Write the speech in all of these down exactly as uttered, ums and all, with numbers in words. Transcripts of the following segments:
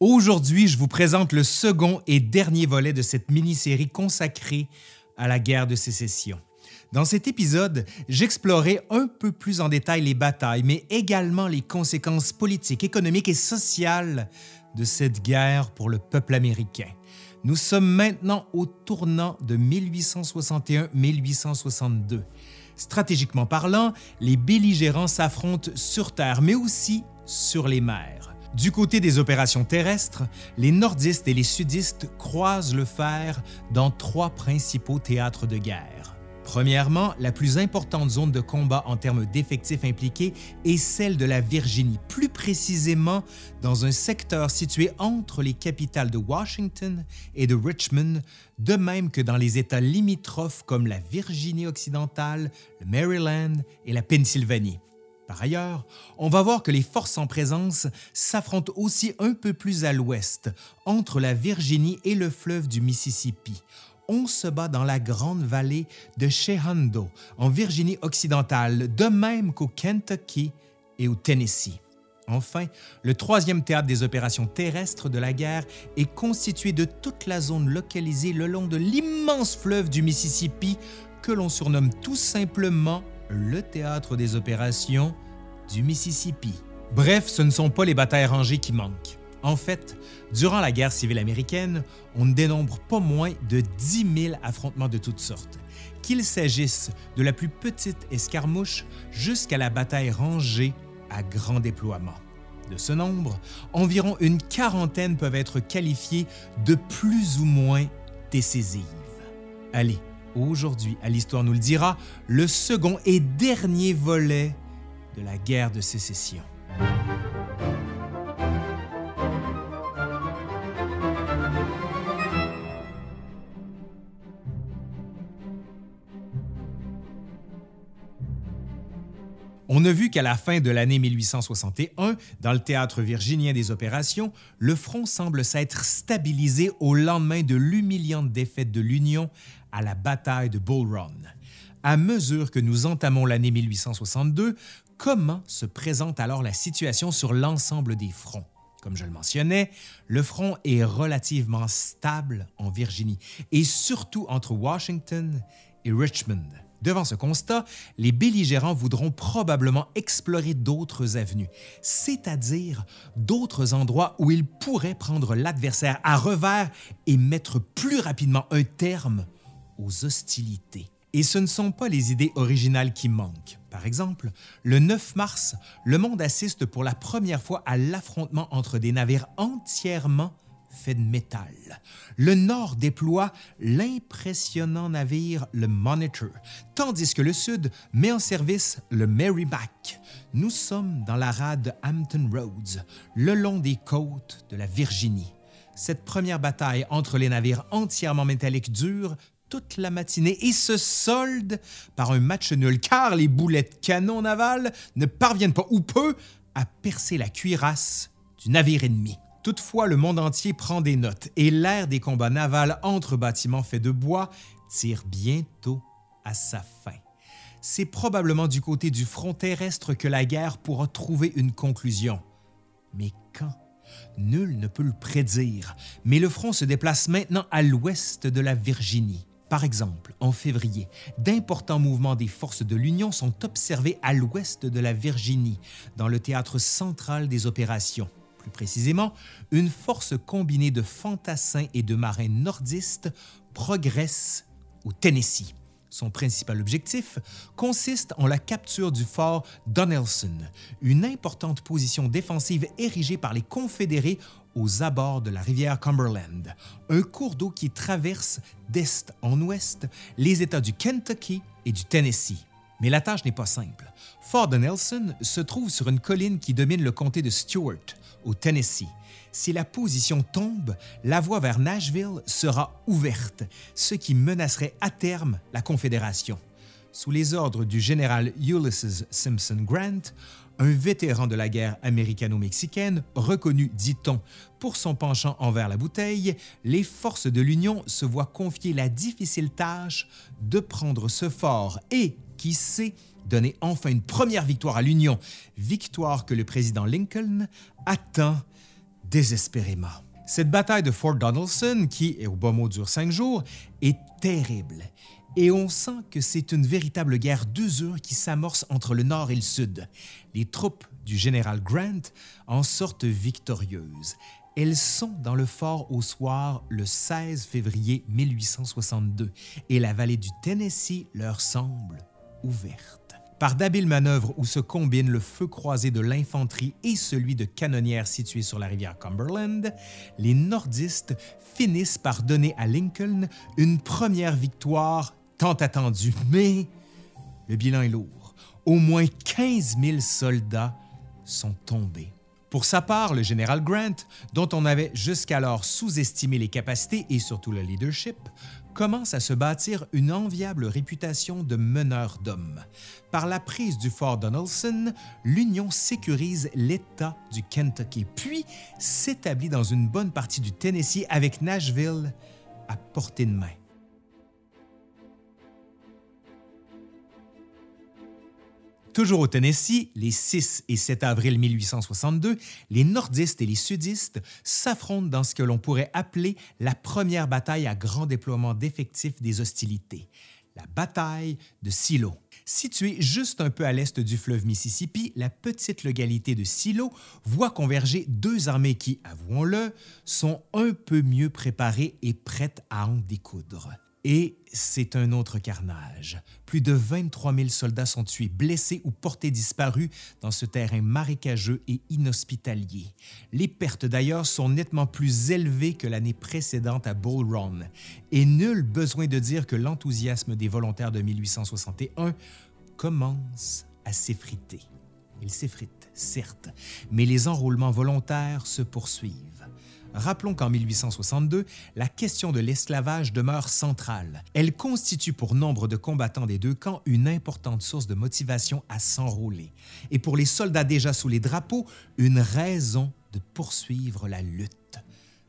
Aujourd'hui, je vous présente le second et dernier volet de cette mini-série consacrée à la guerre de Sécession. Dans cet épisode, j'explorerai un peu plus en détail les batailles, mais également les conséquences politiques, économiques et sociales de cette guerre pour le peuple américain. Nous sommes maintenant au tournant de mille huit cent soixante et un à mille huit cent soixante-deux. Stratégiquement parlant, les belligérants s'affrontent sur terre, mais aussi sur les mers. Du côté des opérations terrestres, les nordistes et les sudistes croisent le fer dans trois principaux théâtres de guerre. Premièrement, la plus importante zone de combat en termes d'effectifs impliqués est celle de la Virginie, plus précisément dans un secteur situé entre les capitales de Washington et de Richmond, de même que dans les États limitrophes comme la Virginie-Occidentale, le Maryland et la Pennsylvanie. Par ailleurs, on va voir que les forces en présence s'affrontent aussi un peu plus à l'ouest, entre la Virginie et le fleuve du Mississippi. On se bat dans la grande vallée de Shenandoah, en Virginie-Occidentale, de même qu'au Kentucky et au Tennessee. Enfin, le troisième théâtre des opérations terrestres de la guerre est constitué de toute la zone localisée le long de l'immense fleuve du Mississippi que l'on surnomme tout simplement le théâtre des opérations du Mississippi. Bref, ce ne sont pas les batailles rangées qui manquent. En fait, durant la guerre civile américaine, on ne dénombre pas moins de dix mille affrontements de toutes sortes, qu'il s'agisse de la plus petite escarmouche jusqu'à la bataille rangée à grand déploiement. De ce nombre, environ une quarantaine peuvent être qualifiées de plus ou moins décisives. Allez, aujourd'hui, à l'Histoire nous le dira, le second et dernier volet de la guerre de Sécession. On a vu qu'à la fin de l'année mille huit cent soixante et un, dans le théâtre virginien des opérations, le front semble s'être stabilisé au lendemain de l'humiliante défaite de l'Union à la bataille de Bull Run. À mesure que nous entamons l'année mille huit cent soixante-deux, comment se présente alors la situation sur l'ensemble des fronts? Comme je le mentionnais, le front est relativement stable en Virginie, et surtout entre Washington et Richmond. Devant ce constat, les belligérants voudront probablement explorer d'autres avenues, c'est-à-dire d'autres endroits où ils pourraient prendre l'adversaire à revers et mettre plus rapidement un terme aux hostilités. Et ce ne sont pas les idées originales qui manquent. Par exemple, le neuf mars, le monde assiste pour la première fois à l'affrontement entre des navires entièrement fait de métal. Le Nord déploie l'impressionnant navire, le Monitor, tandis que le Sud met en service le Merrimac. Nous sommes dans la rade de Hampton Roads, le long des côtes de la Virginie. Cette première bataille entre les navires entièrement métalliques dure toute la matinée et se solde par un match nul, car les boulets de canon navals ne parviennent pas, ou peu, à percer la cuirasse du navire ennemi. Toutefois, le monde entier prend des notes et l'ère des combats navals entre bâtiments faits de bois tire bientôt à sa fin. C'est probablement du côté du front terrestre que la guerre pourra trouver une conclusion. Mais quand? Nul ne peut le prédire, mais le front se déplace maintenant à l'ouest de la Virginie. Par exemple, en février, d'importants mouvements des forces de l'Union sont observés à l'ouest de la Virginie, dans le théâtre central des opérations. Plus précisément, une force combinée de fantassins et de marins nordistes progresse au Tennessee. Son principal objectif consiste en la capture du fort Donelson, une importante position défensive érigée par les Confédérés aux abords de la rivière Cumberland, un cours d'eau qui traverse d'est en ouest les États du Kentucky et du Tennessee. Mais la tâche n'est pas simple. Fort Donelson se trouve sur une colline qui domine le comté de Stewart, au Tennessee. Si la position tombe, la voie vers Nashville sera ouverte, ce qui menacerait à terme la Confédération. Sous les ordres du général Ulysses Simpson Grant, un vétéran de la guerre américano-mexicaine, reconnu, dit-on, pour son penchant envers la bouteille, les forces de l'Union se voient confier la difficile tâche de prendre ce fort et, qui sait, donner enfin une première victoire à l'Union, victoire que le président Lincoln attend désespérément. Cette bataille de Fort Donelson, qui, au bas mot, dure cinq jours, est terrible. Et on sent que c'est une véritable guerre d'usure qui s'amorce entre le nord et le sud. Les troupes du général Grant en sortent victorieuses. Elles sont dans le fort au soir le seize février mille huit cent soixante-deux et la vallée du Tennessee leur semble ouverte. Par d'habiles manœuvres où se combinent le feu croisé de l'infanterie et celui de canonnières situées sur la rivière Cumberland, les nordistes finissent par donner à Lincoln une première victoire tant attendue. Mais le bilan est lourd. Au moins quinze mille soldats sont tombés. Pour sa part, le général Grant, dont on avait jusqu'alors sous-estimé les capacités et surtout le leadership, commence à se bâtir une enviable réputation de meneur d'hommes. Par la prise du fort Donelson, l'Union sécurise l'État du Kentucky, puis s'établit dans une bonne partie du Tennessee avec Nashville à portée de main. Toujours au Tennessee, les six et sept avril mille huit cent soixante-deux, les nordistes et les sudistes s'affrontent dans ce que l'on pourrait appeler la première bataille à grand déploiement d'effectifs des hostilités, la bataille de Shiloh. Située juste un peu à l'est du fleuve Mississippi, la petite localité de Shiloh voit converger deux armées qui, avouons-le, sont un peu mieux préparées et prêtes à en découdre. Et c'est un autre carnage. Plus de vingt-trois mille soldats sont tués, blessés ou portés disparus dans ce terrain marécageux et inhospitalier. Les pertes d'ailleurs sont nettement plus élevées que l'année précédente à Bull Run, et nul besoin de dire que l'enthousiasme des volontaires de mille huit cent soixante et un commence à s'effriter. Il s'effrite, certes, mais les enrôlements volontaires se poursuivent. Rappelons qu'en mille huit cent soixante-deux, la question de l'esclavage demeure centrale. Elle constitue pour nombre de combattants des deux camps une importante source de motivation à s'enrôler. Et pour les soldats déjà sous les drapeaux, une raison de poursuivre la lutte.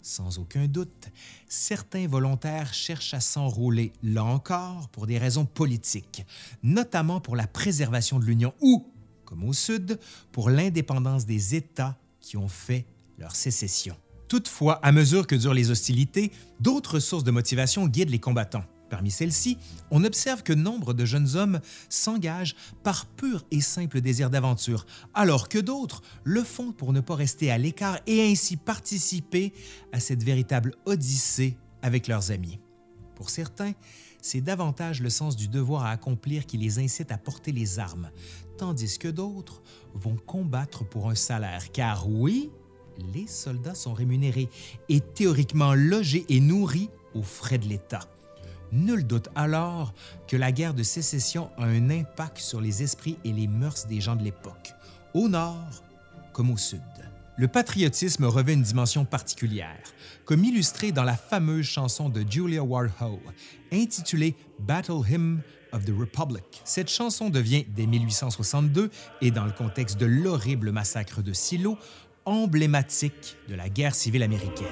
Sans aucun doute, certains volontaires cherchent à s'enrôler, là encore, pour des raisons politiques, notamment pour la préservation de l'Union ou, comme au Sud, pour l'indépendance des États qui ont fait leur sécession. Toutefois, à mesure que durent les hostilités, d'autres sources de motivation guident les combattants. Parmi celles-ci, on observe que nombre de jeunes hommes s'engagent par pur et simple désir d'aventure, alors que d'autres le font pour ne pas rester à l'écart et ainsi participer à cette véritable odyssée avec leurs amis. Pour certains, c'est davantage le sens du devoir à accomplir qui les incite à porter les armes, tandis que d'autres vont combattre pour un salaire, car oui, les soldats sont rémunérés et théoriquement logés et nourris aux frais de l'État. Nul doute alors que la guerre de Sécession a un impact sur les esprits et les mœurs des gens de l'époque, au nord comme au sud. Le patriotisme revêt une dimension particulière, comme illustré dans la fameuse chanson de Julia Ward Howe, intitulée « Battle Hymn of the Republic ». Cette chanson devient, dès mille huit cent soixante-deux, et dans le contexte de l'horrible massacre de Shiloh, emblématique de la guerre civile américaine.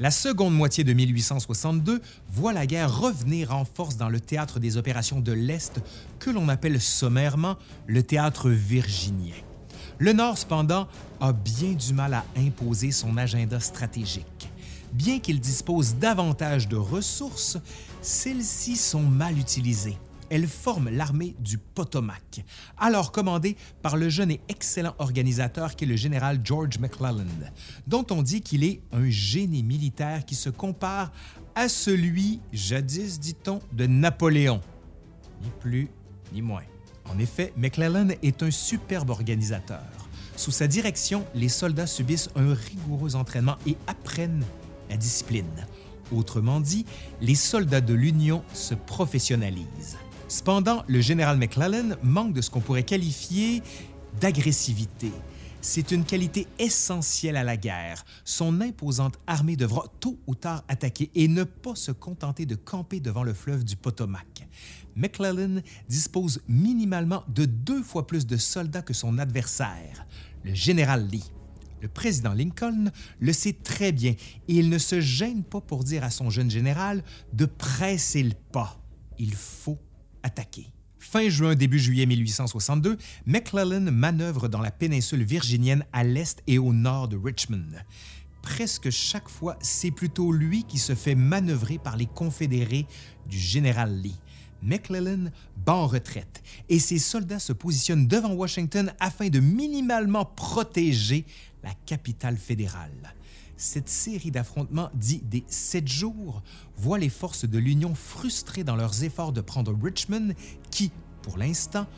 La seconde moitié de mille huit cent soixante-deux voit la guerre revenir en force dans le théâtre des opérations de l'Est que l'on appelle sommairement le théâtre virginien. Le Nord, cependant, a bien du mal à imposer son agenda stratégique. Bien qu'il dispose davantage de ressources, celles-ci sont mal utilisées. Elle forme l'armée du Potomac, alors commandée par le jeune et excellent organisateur qu'est le général George McClellan, dont on dit qu'il est un génie militaire qui se compare à celui, jadis dit-on, de Napoléon. Ni plus, ni moins. En effet, McClellan est un superbe organisateur. Sous sa direction, les soldats subissent un rigoureux entraînement et apprennent la discipline. Autrement dit, les soldats de l'Union se professionnalisent. Cependant, le général McClellan manque de ce qu'on pourrait qualifier d'agressivité. C'est une qualité essentielle à la guerre. Son imposante armée devra tôt ou tard attaquer et ne pas se contenter de camper devant le fleuve du Potomac. McClellan dispose minimalement de deux fois plus de soldats que son adversaire, le général Lee. Le président Lincoln le sait très bien et il ne se gêne pas pour dire à son jeune général de presser le pas. Il faut attaquer. Fin juin, début juillet mille huit cent soixante-deux, McClellan manœuvre dans la péninsule virginienne à l'est et au nord de Richmond. Presque chaque fois, c'est plutôt lui qui se fait manœuvrer par les confédérés du général Lee. McClellan bat en retraite et ses soldats se positionnent devant Washington afin de minimalement protéger la capitale fédérale. Cette série d'affrontements, dits des Sept jours, voit les forces de l'Union frustrées dans leurs efforts de prendre Richmond, qui, pour l'instant,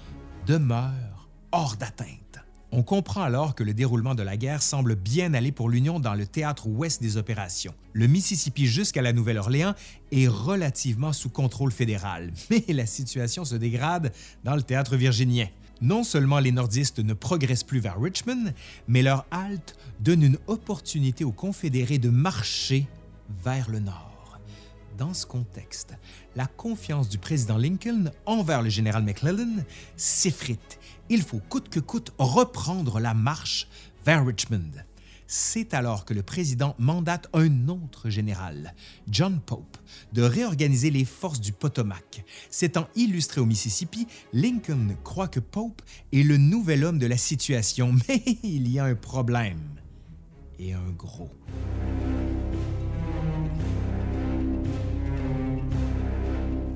demeure hors d'atteinte. On comprend alors que le déroulement de la guerre semble bien aller pour l'Union dans le théâtre ouest des opérations. Le Mississippi jusqu'à la Nouvelle-Orléans est relativement sous contrôle fédéral, mais la situation se dégrade dans le théâtre virginien. Non seulement les nordistes ne progressent plus vers Richmond, mais leur halte donne une opportunité aux confédérés de marcher vers le nord. Dans ce contexte, la confiance du président Lincoln envers le général McClellan s'effrite. Il faut coûte que coûte reprendre la marche vers Richmond. C'est alors que le président mandate un autre général, John Pope, de réorganiser les forces du Potomac. S'étant illustré au Mississippi, Lincoln croit que Pope est le nouvel homme de la situation, mais il y a un problème, et un gros.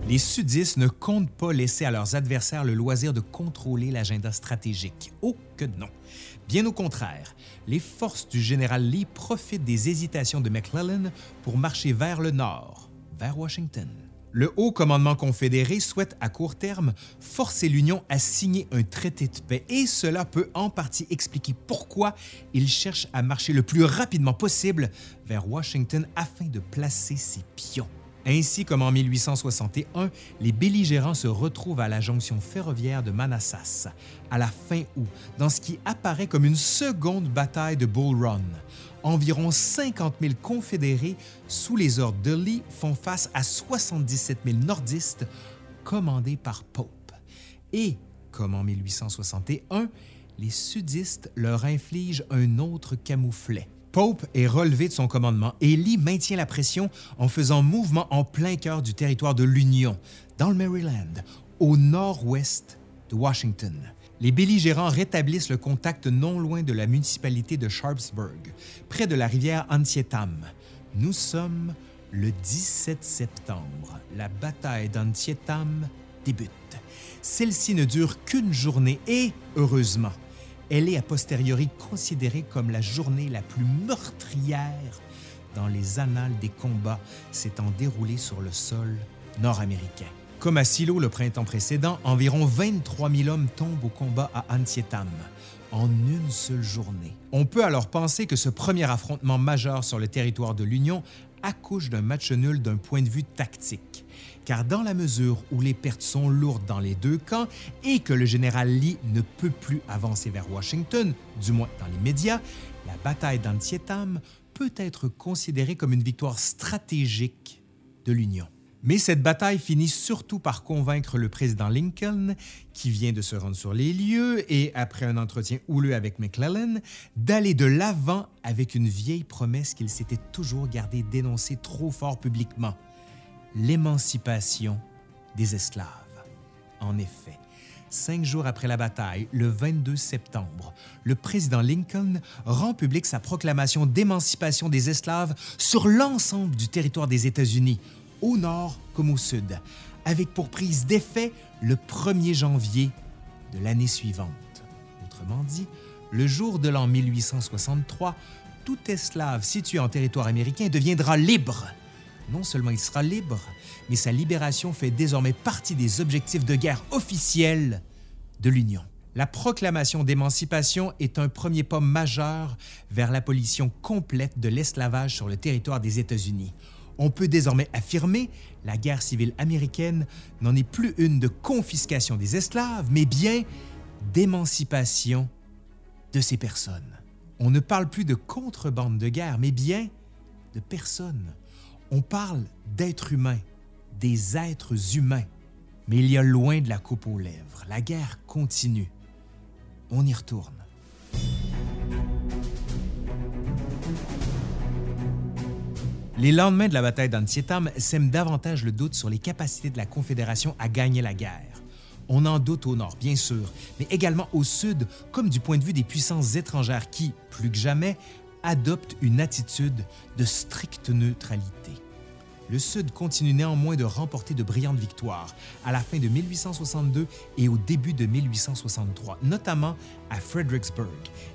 Les sudistes ne comptent pas laisser à leurs adversaires le loisir de contrôler l'agenda stratégique. Oh que non! Bien au contraire, les forces du général Lee profitent des hésitations de McClellan pour marcher vers le nord, vers Washington. Le haut commandement confédéré souhaite à court terme forcer l'Union à signer un traité de paix et cela peut en partie expliquer pourquoi il cherche à marcher le plus rapidement possible vers Washington afin de placer ses pions. Ainsi comme en mille huit cent soixante et un, les belligérants se retrouvent à la jonction ferroviaire de Manassas, à la fin août, dans ce qui apparaît comme une seconde bataille de Bull Run. Environ cinquante mille confédérés, sous les ordres de Lee, font face à soixante-dix-sept mille nordistes, commandés par Pope. Et, comme en mille huit cent soixante et un, les sudistes leur infligent un autre camouflet. Pope est relevé de son commandement et Lee maintient la pression en faisant mouvement en plein cœur du territoire de l'Union, dans le Maryland, au nord-ouest de Washington. Les belligérants rétablissent le contact non loin de la municipalité de Sharpsburg, près de la rivière Antietam. Nous sommes le dix-sept septembre. La bataille d'Antietam débute. Celle-ci ne dure qu'une journée et, heureusement, elle est a posteriori considérée comme la journée la plus meurtrière dans les annales des combats s'étant déroulés sur le sol nord-américain. Comme à Shiloh le printemps précédent, environ vingt-trois mille hommes tombent au combat à Antietam en une seule journée. On peut alors penser que ce premier affrontement majeur sur le territoire de l'Union accouche d'un match nul d'un point de vue tactique. Car dans la mesure où les pertes sont lourdes dans les deux camps et que le général Lee ne peut plus avancer vers Washington, du moins dans les médias, la bataille d'Antietam peut être considérée comme une victoire stratégique de l'Union. Mais cette bataille finit surtout par convaincre le président Lincoln, qui vient de se rendre sur les lieux et, après un entretien houleux avec McClellan, d'aller de l'avant avec une vieille promesse qu'il s'était toujours gardé d'énoncer trop fort publiquement. L'émancipation des esclaves. En effet, cinq jours après la bataille, le vingt-deux septembre, le président Lincoln rend publique sa proclamation d'émancipation des esclaves sur l'ensemble du territoire des États-Unis, au nord comme au sud, avec pour prise d'effet le premier janvier de l'année suivante. Autrement dit, le jour de l'an mille huit cent soixante-trois, tout esclave situé en territoire américain deviendra libre. Non seulement il sera libre, mais sa libération fait désormais partie des objectifs de guerre officiels de l'Union. La proclamation d'émancipation est un premier pas majeur vers l'abolition complète de l'esclavage sur le territoire des États-Unis. On peut désormais affirmer que la guerre civile américaine n'en est plus une de confiscation des esclaves, mais bien d'émancipation de ces personnes. On ne parle plus de contrebande de guerre, mais bien de personnes. On parle d'êtres humains, des êtres humains. Mais il y a loin de la coupe aux lèvres. La guerre continue. On y retourne. Les lendemains de la bataille d'Antietam sèment davantage le doute sur les capacités de la Confédération à gagner la guerre. On en doute au nord, bien sûr, mais également au sud, comme du point de vue des puissances étrangères qui, plus que jamais, adoptent une attitude de stricte neutralité. Le Sud continue néanmoins de remporter de brillantes victoires à la fin de mille huit cent soixante-deux et au début de mille huit cent soixante-trois, notamment à Fredericksburg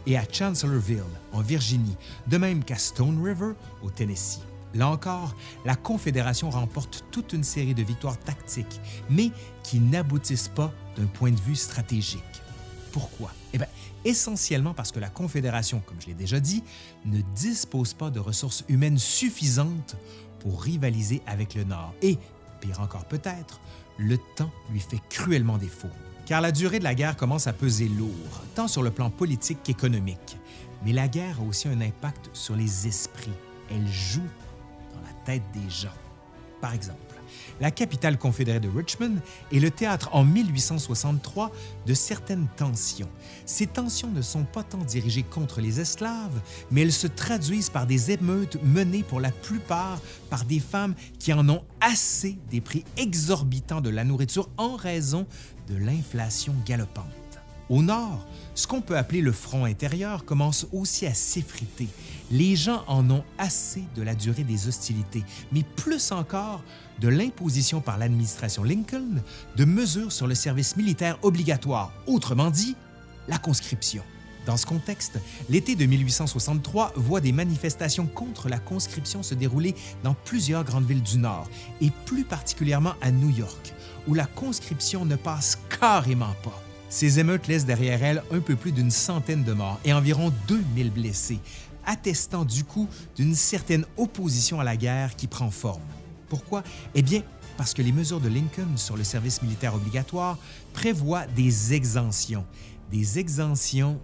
et à Chancellorsville, en Virginie, de même qu'à Stone River, au Tennessee. Là encore, la Confédération remporte toute une série de victoires tactiques, mais qui n'aboutissent pas d'un point de vue stratégique. Pourquoi? Eh bien, essentiellement parce que la Confédération, comme je l'ai déjà dit, ne dispose pas de ressources humaines suffisantes pour rivaliser avec le Nord. Et, pire encore peut-être, le temps lui fait cruellement défaut. Car la durée de la guerre commence à peser lourd, tant sur le plan politique qu'économique. Mais la guerre a aussi un impact sur les esprits. Elle joue dans la tête des gens. Par exemple, la capitale confédérée de Richmond est le théâtre en mille huit cent soixante-trois de certaines tensions. Ces tensions ne sont pas tant dirigées contre les esclaves, mais elles se traduisent par des émeutes menées pour la plupart par des femmes qui en ont assez des prix exorbitants de la nourriture en raison de l'inflation galopante. Au nord, ce qu'on peut appeler le front intérieur commence aussi à s'effriter. Les gens en ont assez de la durée des hostilités, mais plus encore de l'imposition par l'administration Lincoln de mesures sur le service militaire obligatoire, autrement dit, la conscription. Dans ce contexte, l'été de mille huit cent soixante-trois voit des manifestations contre la conscription se dérouler dans plusieurs grandes villes du Nord, et plus particulièrement à New York, où la conscription ne passe carrément pas. Ces émeutes laissent derrière elles un peu plus d'une centaine de morts et environ deux mille blessés, attestant du coup d'une certaine opposition à la guerre qui prend forme. Pourquoi? Eh bien, parce que les mesures de Lincoln sur le service militaire obligatoire prévoient des exemptions, des exemptions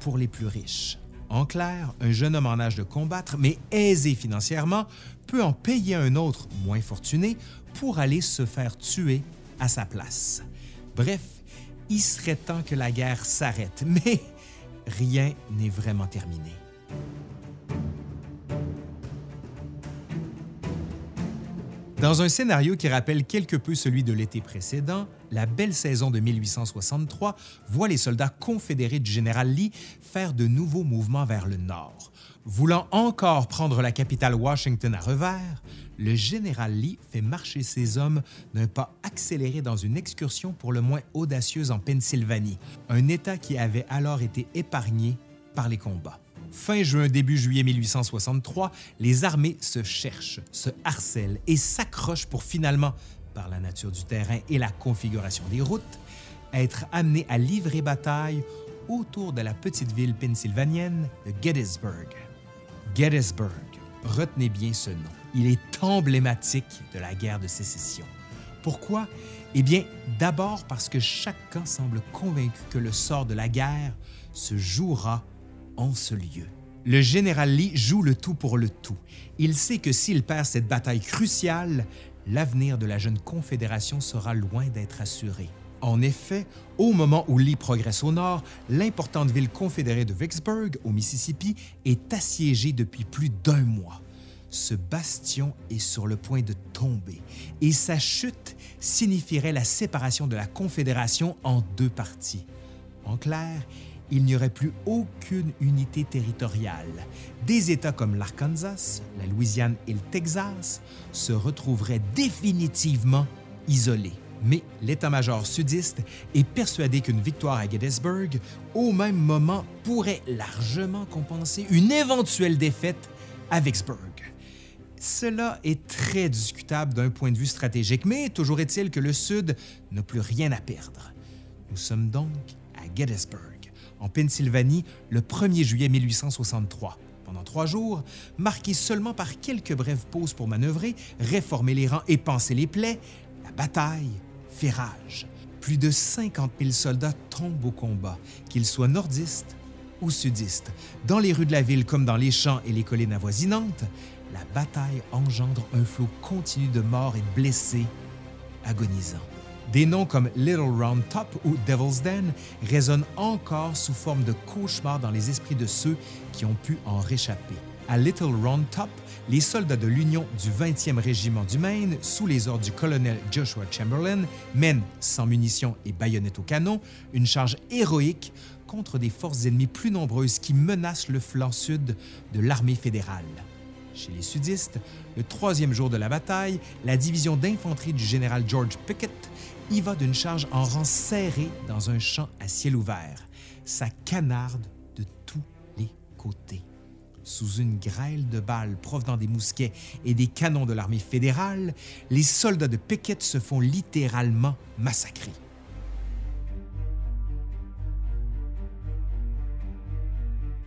pour les plus riches. En clair, un jeune homme en âge de combattre, mais aisé financièrement, peut en payer un autre, moins fortuné, pour aller se faire tuer à sa place. Bref, il serait temps que la guerre s'arrête, mais rien n'est vraiment terminé. Dans un scénario qui rappelle quelque peu celui de l'été précédent, la belle saison de mille huit cent soixante-trois voit les soldats confédérés du général Lee faire de nouveaux mouvements vers le nord. Voulant encore prendre la capitale Washington à revers, le général Lee fait marcher ses hommes d'un pas accéléré dans une excursion pour le moins audacieuse en Pennsylvanie, un État qui avait alors été épargné par les combats. Fin juin, début juillet mille huit cent soixante-trois, les armées se cherchent, se harcèlent et s'accrochent pour finalement, par la nature du terrain et la configuration des routes, être amenées à livrer bataille autour de la petite ville pennsylvanienne de Gettysburg. Gettysburg, retenez bien ce nom, il est emblématique de la guerre de Sécession. Pourquoi? Eh bien, d'abord parce que chaque camp semble convaincu que le sort de la guerre se jouera en ce lieu. Le général Lee joue le tout pour le tout. Il sait que s'il perd cette bataille cruciale, l'avenir de la jeune Confédération sera loin d'être assuré. En effet, au moment où Lee progresse au nord, l'importante ville confédérée de Vicksburg, au Mississippi, est assiégée depuis plus d'un mois. Ce bastion est sur le point de tomber, et sa chute signifierait la séparation de la Confédération en deux parties. En clair, il n'y aurait plus aucune unité territoriale. Des États comme l'Arkansas, la Louisiane et le Texas se retrouveraient définitivement isolés. Mais l'état-major sudiste est persuadé qu'une victoire à Gettysburg, au même moment, pourrait largement compenser une éventuelle défaite à Vicksburg. Cela est très discutable d'un point de vue stratégique, mais toujours est-il que le Sud n'a plus rien à perdre. Nous sommes donc à Gettysburg, en Pennsylvanie, le premier juillet mille huit cent soixante-trois. Pendant trois jours, marqués seulement par quelques brèves pauses pour manœuvrer, réformer les rangs et panser les plaies, la bataille fait rage. Plus de cinquante mille soldats tombent au combat, qu'ils soient nordistes ou sudistes. Dans les rues de la ville comme dans les champs et les collines avoisinantes, la bataille engendre un flot continu de morts et de blessés agonisants. Des noms comme Little Round Top ou Devil's Den résonnent encore sous forme de cauchemars dans les esprits de ceux qui ont pu en réchapper. À Little Round Top, les soldats de l'Union du vingtième régiment du Maine, sous les ordres du colonel Joshua Chamberlain, mènent, sans munitions et baïonnettes au canon, une charge héroïque contre des forces ennemies plus nombreuses qui menacent le flanc sud de l'armée fédérale. Chez les sudistes, le troisième jour de la bataille, la division d'infanterie du général George Pickett y va d'une charge en rang serré dans un champ à ciel ouvert. Ça canarde de tous les côtés. Sous une grêle de balles provenant des mousquets et des canons de l'armée fédérale, les soldats de Pickett se font littéralement massacrer.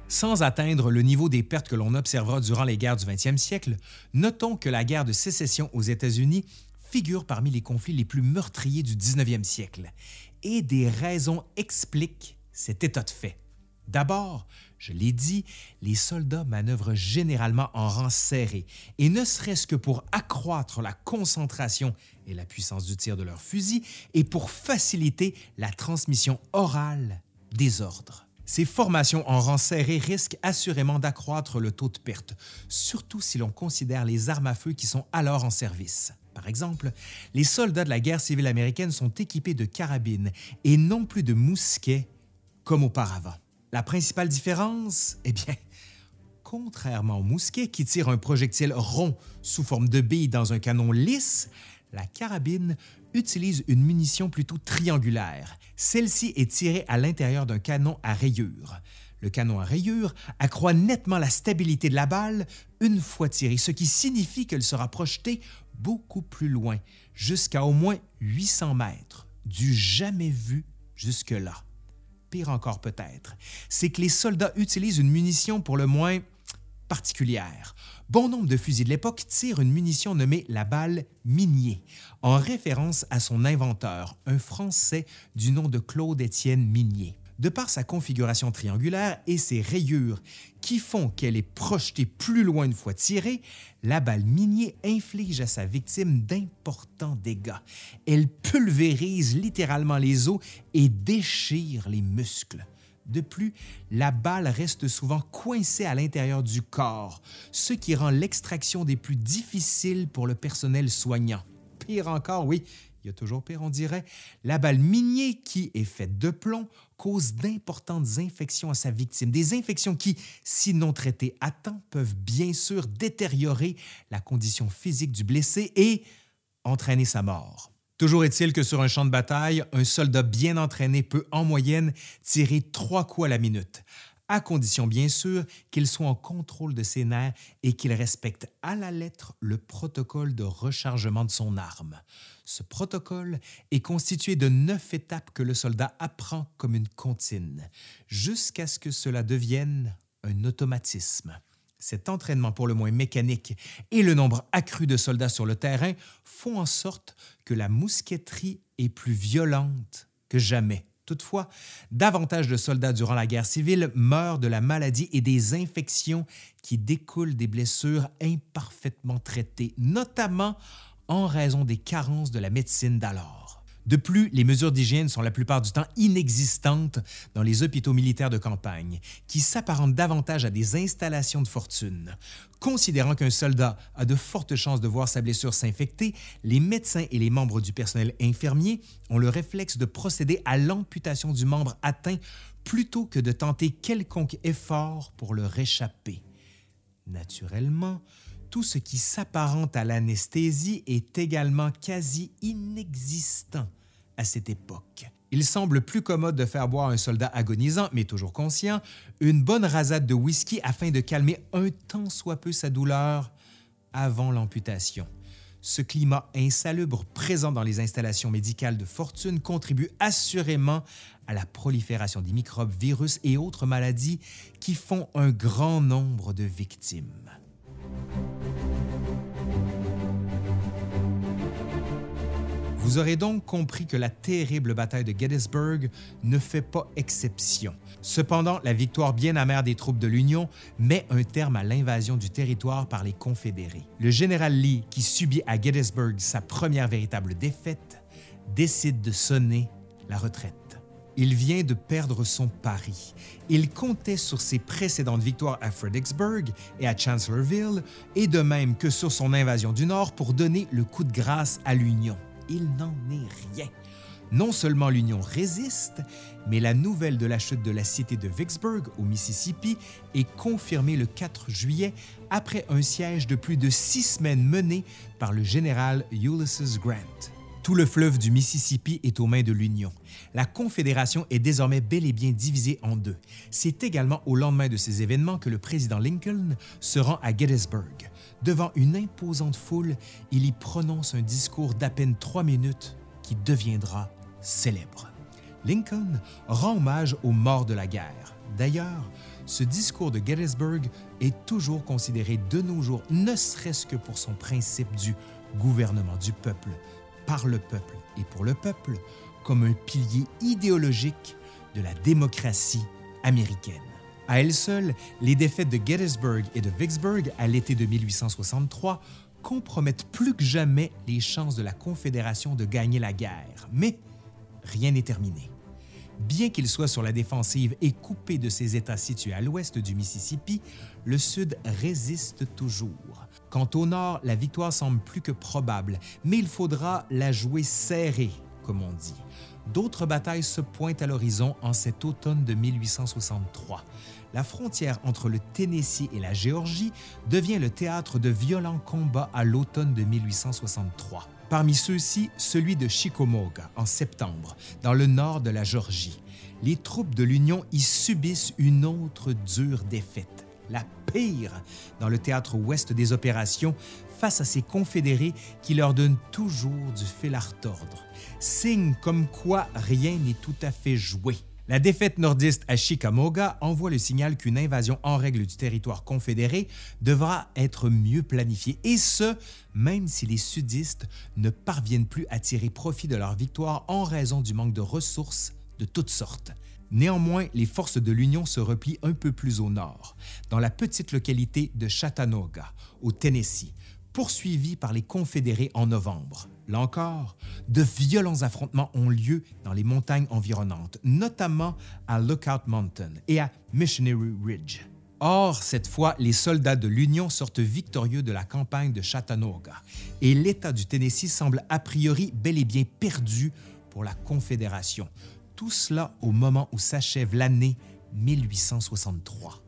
Sans atteindre le niveau des pertes que l'on observera durant les guerres du vingtième siècle, notons que la guerre de Sécession aux États-Unis figure parmi les conflits les plus meurtriers du dix-neuvième siècle. Et des raisons expliquent cet état de fait. D'abord, je l'ai dit, les soldats manœuvrent généralement en rang serré, et ne serait-ce que pour accroître la concentration et la puissance du tir de leurs fusils, et pour faciliter la transmission orale des ordres. Ces formations en rang serré risquent assurément d'accroître le taux de perte, surtout si l'on considère les armes à feu qui sont alors en service. Par exemple, les soldats de la guerre civile américaine sont équipés de carabines et non plus de mousquets comme auparavant. La principale différence, eh bien, contrairement aux mousquets qui tirent un projectile rond sous forme de bille dans un canon lisse, la carabine utilise une munition plutôt triangulaire. Celle-ci est tirée à l'intérieur d'un canon à rayures. Le canon à rayures accroît nettement la stabilité de la balle une fois tirée, ce qui signifie qu'elle sera projetée beaucoup plus loin, jusqu'à au moins huit cents mètres, du jamais vu jusque-là. Pire encore peut-être, c'est que les soldats utilisent une munition pour le moins particulière. Bon nombre de fusils de l'époque tirent une munition nommée la balle Minier, en référence à son inventeur, un Français du nom de Claude-Étienne Minier. De par sa configuration triangulaire et ses rayures qui font qu'elle est projetée plus loin une fois tirée, la balle Minier inflige à sa victime d'importants dégâts. Elle pulvérise littéralement les os et déchire les muscles. De plus, la balle reste souvent coincée à l'intérieur du corps, ce qui rend l'extraction des plus difficiles pour le personnel soignant. Pire encore, oui, il y a toujours pire, on dirait, la balle Minier, qui est faite de plomb, cause d'importantes infections à sa victime. Des infections qui, si non traitées à temps, peuvent bien sûr détériorer la condition physique du blessé et entraîner sa mort. Toujours est-il que sur un champ de bataille, un soldat bien entraîné peut en moyenne tirer trois coups à la minute, à condition bien sûr qu'il soit en contrôle de ses nerfs et qu'il respecte à la lettre le protocole de rechargement de son arme. Ce protocole est constitué de neuf étapes que le soldat apprend comme une comptine, jusqu'à ce que cela devienne un automatisme. Cet entraînement pour le moins mécanique et le nombre accru de soldats sur le terrain font en sorte que la mousqueterie est plus violente que jamais. Toutefois, davantage de soldats durant la guerre civile meurent de la maladie et des infections qui découlent des blessures imparfaitement traitées, notamment en raison des carences de la médecine d'alors. De plus, les mesures d'hygiène sont la plupart du temps inexistantes dans les hôpitaux militaires de campagne, qui s'apparentent davantage à des installations de fortune. Considérant qu'un soldat a de fortes chances de voir sa blessure s'infecter, les médecins et les membres du personnel infirmier ont le réflexe de procéder à l'amputation du membre atteint plutôt que de tenter quelconque effort pour le réchapper. Naturellement, tout ce qui s'apparente à l'anesthésie est également quasi inexistant à cette époque. Il semble plus commode de faire boire un soldat agonisant, mais toujours conscient, une bonne rasade de whisky afin de calmer un tant soit peu sa douleur avant l'amputation. Ce climat insalubre présent dans les installations médicales de fortune contribue assurément à la prolifération des microbes, virus et autres maladies qui font un grand nombre de victimes. Vous aurez donc compris que la terrible bataille de Gettysburg ne fait pas exception. Cependant, la victoire bien amère des troupes de l'Union met un terme à l'invasion du territoire par les Confédérés. Le général Lee, qui subit à Gettysburg sa première véritable défaite, décide de sonner la retraite. Il vient de perdre son pari. Il comptait sur ses précédentes victoires à Fredericksburg et à Chancellorsville, et de même que sur son invasion du Nord pour donner le coup de grâce à l'Union. Il n'en est rien. Non seulement l'Union résiste, mais la nouvelle de la chute de la cité de Vicksburg, au Mississippi, est confirmée le quatre juillet après un siège de plus de six semaines mené par le général Ulysses Grant. Tout le fleuve du Mississippi est aux mains de l'Union. La Confédération est désormais bel et bien divisée en deux. C'est également au lendemain de ces événements que le président Lincoln se rend à Gettysburg. Devant une imposante foule, il y prononce un discours d'à peine trois minutes qui deviendra célèbre. Lincoln rend hommage aux morts de la guerre. D'ailleurs, ce discours de Gettysburg est toujours considéré de nos jours, ne serait-ce que pour son principe du gouvernement du peuple, par le peuple et pour le peuple, comme un pilier idéologique de la démocratie américaine. À elles seules, les défaites de Gettysburg et de Vicksburg à l'été de mille huit cent soixante-trois compromettent plus que jamais les chances de la Confédération de gagner la guerre. Mais rien n'est terminé. Bien qu'il soit sur la défensive et coupé de ses États situés à l'ouest du Mississippi, le Sud résiste toujours. Quant au Nord, la victoire semble plus que probable, mais il faudra la jouer serrée, comme on dit. D'autres batailles se pointent à l'horizon en cet automne de mille huit cent soixante-trois. La frontière entre le Tennessee et la Géorgie devient le théâtre de violents combats à l'automne de mille huit cent soixante-trois. Parmi ceux-ci, celui de Chickamauga, en septembre, dans le nord de la Géorgie. Les troupes de l'Union y subissent une autre dure défaite, la pire, dans le théâtre ouest des opérations, face à ces confédérés qui leur donnent toujours du fil à retordre. Signe comme quoi rien n'est tout à fait joué. La défaite nordiste à Chickamauga envoie le signal qu'une invasion en règle du territoire confédéré devra être mieux planifiée, et ce, même si les sudistes ne parviennent plus à tirer profit de leur victoire en raison du manque de ressources de toutes sortes. Néanmoins, les forces de l'Union se replient un peu plus au nord, dans la petite localité de Chattanooga, au Tennessee, poursuivie par les confédérés en novembre. Là encore, de violents affrontements ont lieu dans les montagnes environnantes, notamment à Lookout Mountain et à Missionary Ridge. Or, cette fois, les soldats de l'Union sortent victorieux de la campagne de Chattanooga et l'État du Tennessee semble a priori bel et bien perdu pour la Confédération. Tout cela au moment où s'achève l'année mille huit cent soixante-trois.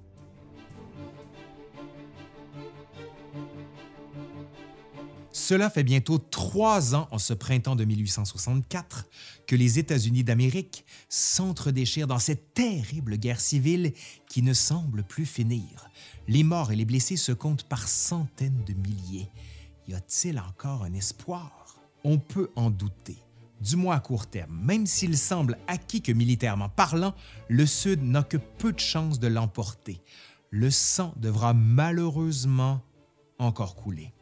Cela fait bientôt trois ans, en ce printemps de mille huit cent soixante-quatre, que les États-Unis d'Amérique s'entre-déchirent dans cette terrible guerre civile qui ne semble plus finir. Les morts et les blessés se comptent par centaines de milliers. Y a-t-il encore un espoir? On peut en douter, du moins à court terme, même s'il semble acquis que, militairement parlant, le Sud n'a que peu de chances de l'emporter. Le sang devra malheureusement encore couler.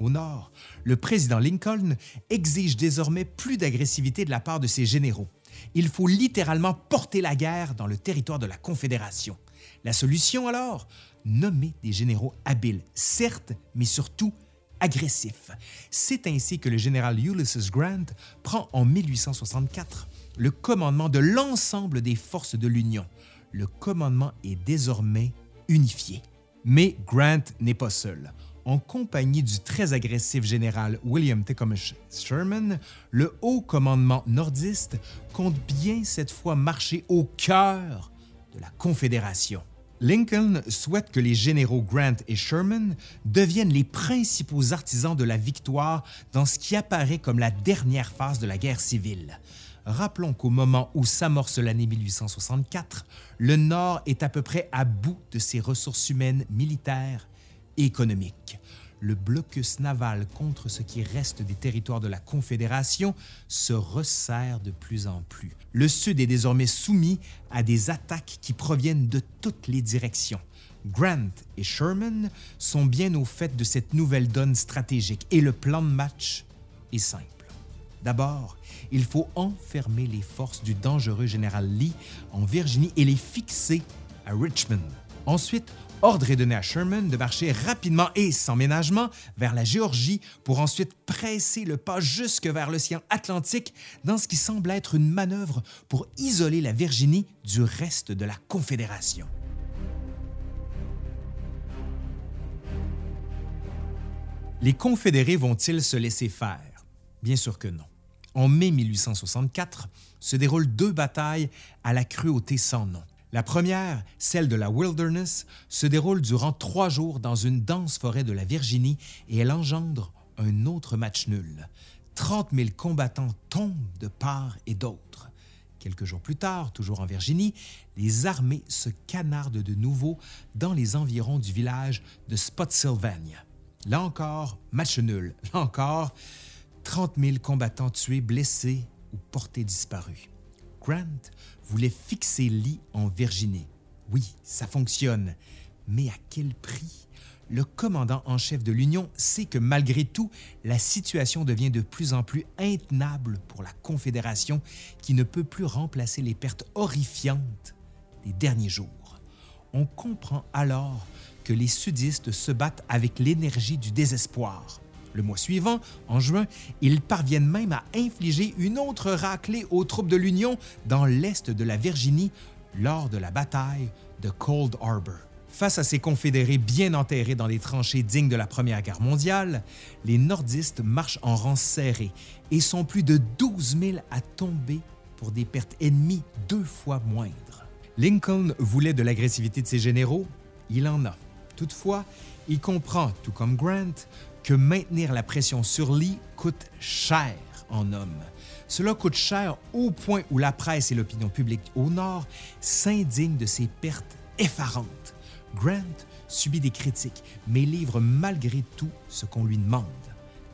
Au Nord, le président Lincoln exige désormais plus d'agressivité de la part de ses généraux. Il faut littéralement porter la guerre dans le territoire de la Confédération. La solution alors? Nommer des généraux habiles, certes, mais surtout agressifs. C'est ainsi que le général Ulysses Grant prend en mille huit cent soixante-quatre le commandement de l'ensemble des forces de l'Union. Le commandement est désormais unifié. Mais Grant n'est pas seul. En compagnie du très agressif général William Tecumseh Sherman, le haut commandement nordiste compte bien cette fois marcher au cœur de la Confédération. Lincoln souhaite que les généraux Grant et Sherman deviennent les principaux artisans de la victoire dans ce qui apparaît comme la dernière phase de la guerre civile. Rappelons qu'au moment où s'amorce l'année mille huit cent soixante-quatre, le Nord est à peu près à bout de ses ressources humaines, militaires et économiques. Le blocus naval contre ce qui reste des territoires de la Confédération se resserre de plus en plus. Le Sud est désormais soumis à des attaques qui proviennent de toutes les directions. Grant et Sherman sont bien au fait de cette nouvelle donne stratégique et le plan de match est simple. D'abord, il faut enfermer les forces du dangereux général Lee en Virginie et les fixer à Richmond. Ensuite, ordre est donné à Sherman de marcher rapidement et sans ménagement vers la Géorgie pour ensuite presser le pas jusque vers l'océan Atlantique dans ce qui semble être une manœuvre pour isoler la Virginie du reste de la Confédération. Les Confédérés vont-ils se laisser faire? Bien sûr que non. En mai mille huit cent soixante-quatre, se déroulent deux batailles à la cruauté sans nom. La première, celle de la Wilderness, se déroule durant trois jours dans une dense forêt de la Virginie et elle engendre un autre match nul. trente mille combattants tombent de part et d'autre. Quelques jours plus tard, toujours en Virginie, les armées se canardent de nouveau dans les environs du village de Spotsylvania. Là encore, match nul. Là encore, trente mille combattants tués, blessés ou portés disparus. Grant voulait fixer Lee en Virginie. Oui, ça fonctionne, mais à quel prix? Le commandant en chef de l'Union sait que malgré tout, la situation devient de plus en plus intenable pour la Confédération qui ne peut plus remplacer les pertes horrifiantes des derniers jours. On comprend alors que les sudistes se battent avec l'énergie du désespoir. Le mois suivant, en juin, ils parviennent même à infliger une autre raclée aux troupes de l'Union dans l'est de la Virginie lors de la bataille de Cold Harbor. Face à ces confédérés bien enterrés dans des tranchées dignes de la Première Guerre mondiale, les nordistes marchent en rang serré et sont plus de douze mille à tomber pour des pertes ennemies deux fois moindres. Lincoln voulait de l'agressivité de ses généraux, il en a. Toutefois, il comprend, tout comme Grant, que maintenir la pression sur Lee coûte cher en hommes. Cela coûte cher au point où la presse et l'opinion publique au Nord s'indignent de ces pertes effarantes. Grant subit des critiques, mais livre malgré tout ce qu'on lui demande.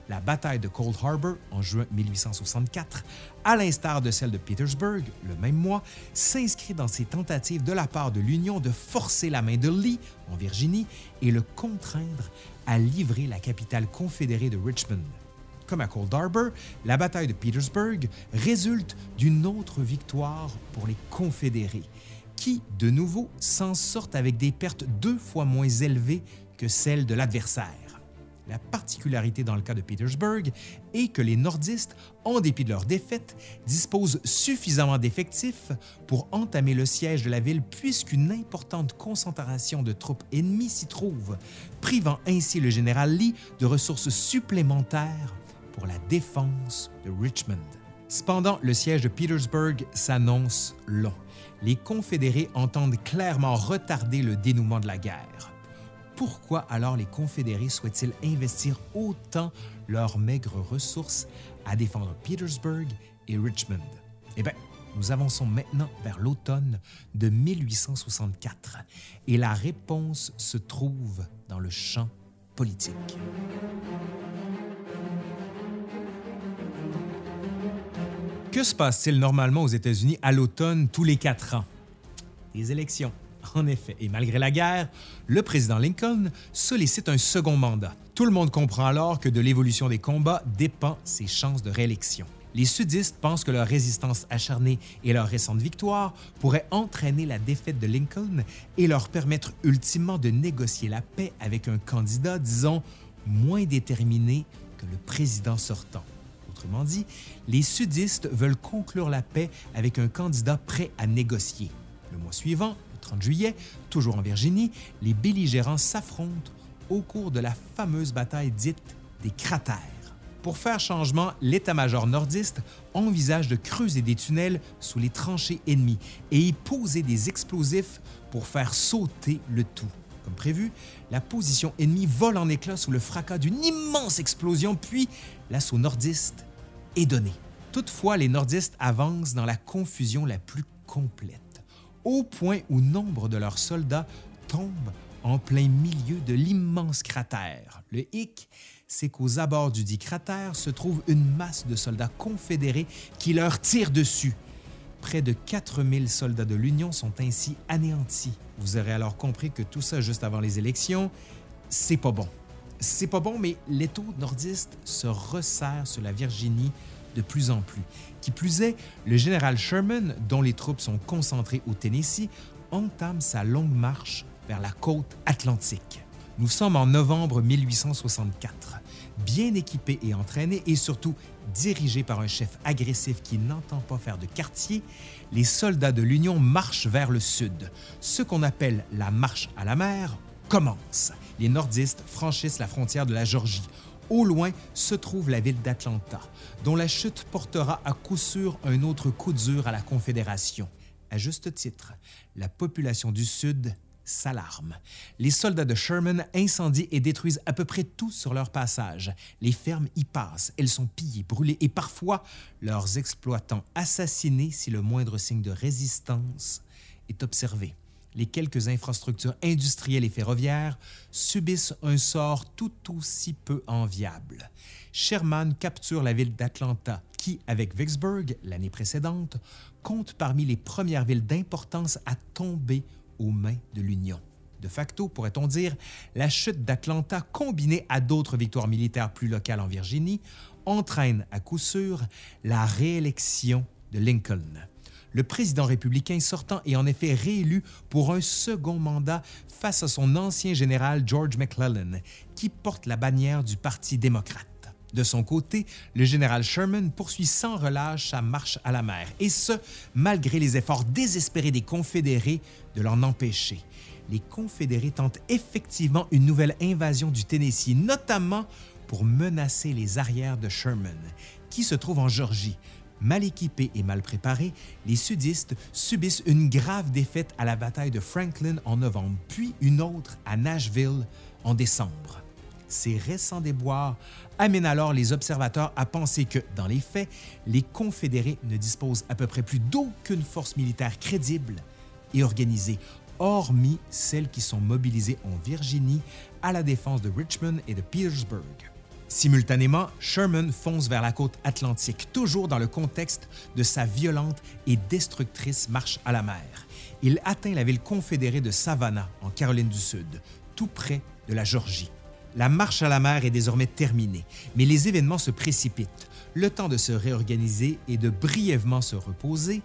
La bataille de Cold Harbor en juin mille huit cent soixante-quatre, à l'instar de celle de Petersburg le même mois, s'inscrit dans ces tentatives de la part de l'Union de forcer la main de Lee en Virginie et le contraindre à livrer la capitale confédérée de Richmond. Comme à Cold Harbor, la bataille de Petersburg résulte d'une autre victoire pour les Confédérés, qui, de nouveau, s'en sortent avec des pertes deux fois moins élevées que celles de l'adversaire. La particularité dans le cas de Petersburg est que les nordistes, en dépit de leur défaite, disposent suffisamment d'effectifs pour entamer le siège de la ville puisqu'une importante concentration de troupes ennemies s'y trouve, privant ainsi le général Lee de ressources supplémentaires pour la défense de Richmond. Cependant, le siège de Petersburg s'annonce long. Les Confédérés entendent clairement retarder le dénouement de la guerre. Pourquoi alors les Confédérés souhaitent-ils investir autant leurs maigres ressources à défendre Petersburg et Richmond? Eh bien, nous avançons maintenant vers l'automne de mille huit cent soixante-quatre et la réponse se trouve dans le champ politique. Que se passe-t-il normalement aux États-Unis à l'automne tous les quatre ans? Des élections. En effet, et malgré la guerre, le président Lincoln sollicite un second mandat. Tout le monde comprend alors que de l'évolution des combats dépend ses chances de réélection. Les sudistes pensent que leur résistance acharnée et leur récente victoire pourraient entraîner la défaite de Lincoln et leur permettre ultimement de négocier la paix avec un candidat, disons, moins déterminé que le président sortant. Autrement dit, les sudistes veulent conclure la paix avec un candidat prêt à négocier. Le mois suivant, trente juillet, toujours en Virginie, les belligérants s'affrontent au cours de la fameuse bataille dite des cratères. Pour faire changement, l'état-major nordiste envisage de creuser des tunnels sous les tranchées ennemies et y poser des explosifs pour faire sauter le tout. Comme prévu, la position ennemie vole en éclats sous le fracas d'une immense explosion, puis l'assaut nordiste est donné. Toutefois, les nordistes avancent dans la confusion la plus complète, au point où nombre de leurs soldats tombent en plein milieu de l'immense cratère. Le hic, c'est qu'aux abords du dit cratère se trouve une masse de soldats confédérés qui leur tirent dessus. Près de quatre mille soldats de l'Union sont ainsi anéantis. Vous aurez alors compris que tout ça juste avant les élections, c'est pas bon. C'est pas bon, mais l'étau nordiste se resserre sur la Virginie de plus en plus. Qui plus est, le général Sherman, dont les troupes sont concentrées au Tennessee, entame sa longue marche vers la côte atlantique. Nous sommes en novembre mille huit cent soixante-quatre. Bien équipé et entraîné, et surtout dirigé par un chef agressif qui n'entend pas faire de quartier, les soldats de l'Union marchent vers le sud. Ce qu'on appelle la marche à la mer commence. Les nordistes franchissent la frontière de la Géorgie. Au loin se trouve la ville d'Atlanta, dont la chute portera à coup sûr un autre coup dur à la Confédération. À juste titre, la population du Sud s'alarme. Les soldats de Sherman incendient et détruisent à peu près tout sur leur passage. Les fermes y passent, elles sont pillées, brûlées et parfois leurs exploitants assassinés si le moindre signe de résistance est observé. Les quelques infrastructures industrielles et ferroviaires subissent un sort tout aussi peu enviable. Sherman capture la ville d'Atlanta, qui, avec Vicksburg l'année précédente, compte parmi les premières villes d'importance à tomber aux mains de l'Union. De facto, pourrait-on dire, la chute d'Atlanta, combinée à d'autres victoires militaires plus locales en Virginie, entraîne à coup sûr la réélection de Lincoln. Le président républicain sortant est en effet réélu pour un second mandat face à son ancien général George McClellan, qui porte la bannière du Parti démocrate. De son côté, le général Sherman poursuit sans relâche sa marche à la mer, et ce, malgré les efforts désespérés des Confédérés de l'en empêcher. Les Confédérés tentent effectivement une nouvelle invasion du Tennessee, notamment pour menacer les arrières de Sherman, qui se trouve en Géorgie. Mal équipés et mal préparés, les sudistes subissent une grave défaite à la bataille de Franklin en novembre, puis une autre à Nashville en décembre. Ces récents déboires amènent alors les observateurs à penser que, dans les faits, les Confédérés ne disposent à peu près plus d'aucune force militaire crédible et organisée, hormis celles qui sont mobilisées en Virginie à la défense de Richmond et de Petersburg. Simultanément, Sherman fonce vers la côte atlantique, toujours dans le contexte de sa violente et destructrice marche à la mer. Il atteint la ville confédérée de Savannah, en Caroline du Sud, tout près de la Géorgie. La marche à la mer est désormais terminée, mais les événements se précipitent. Le temps de se réorganiser et de brièvement se reposer,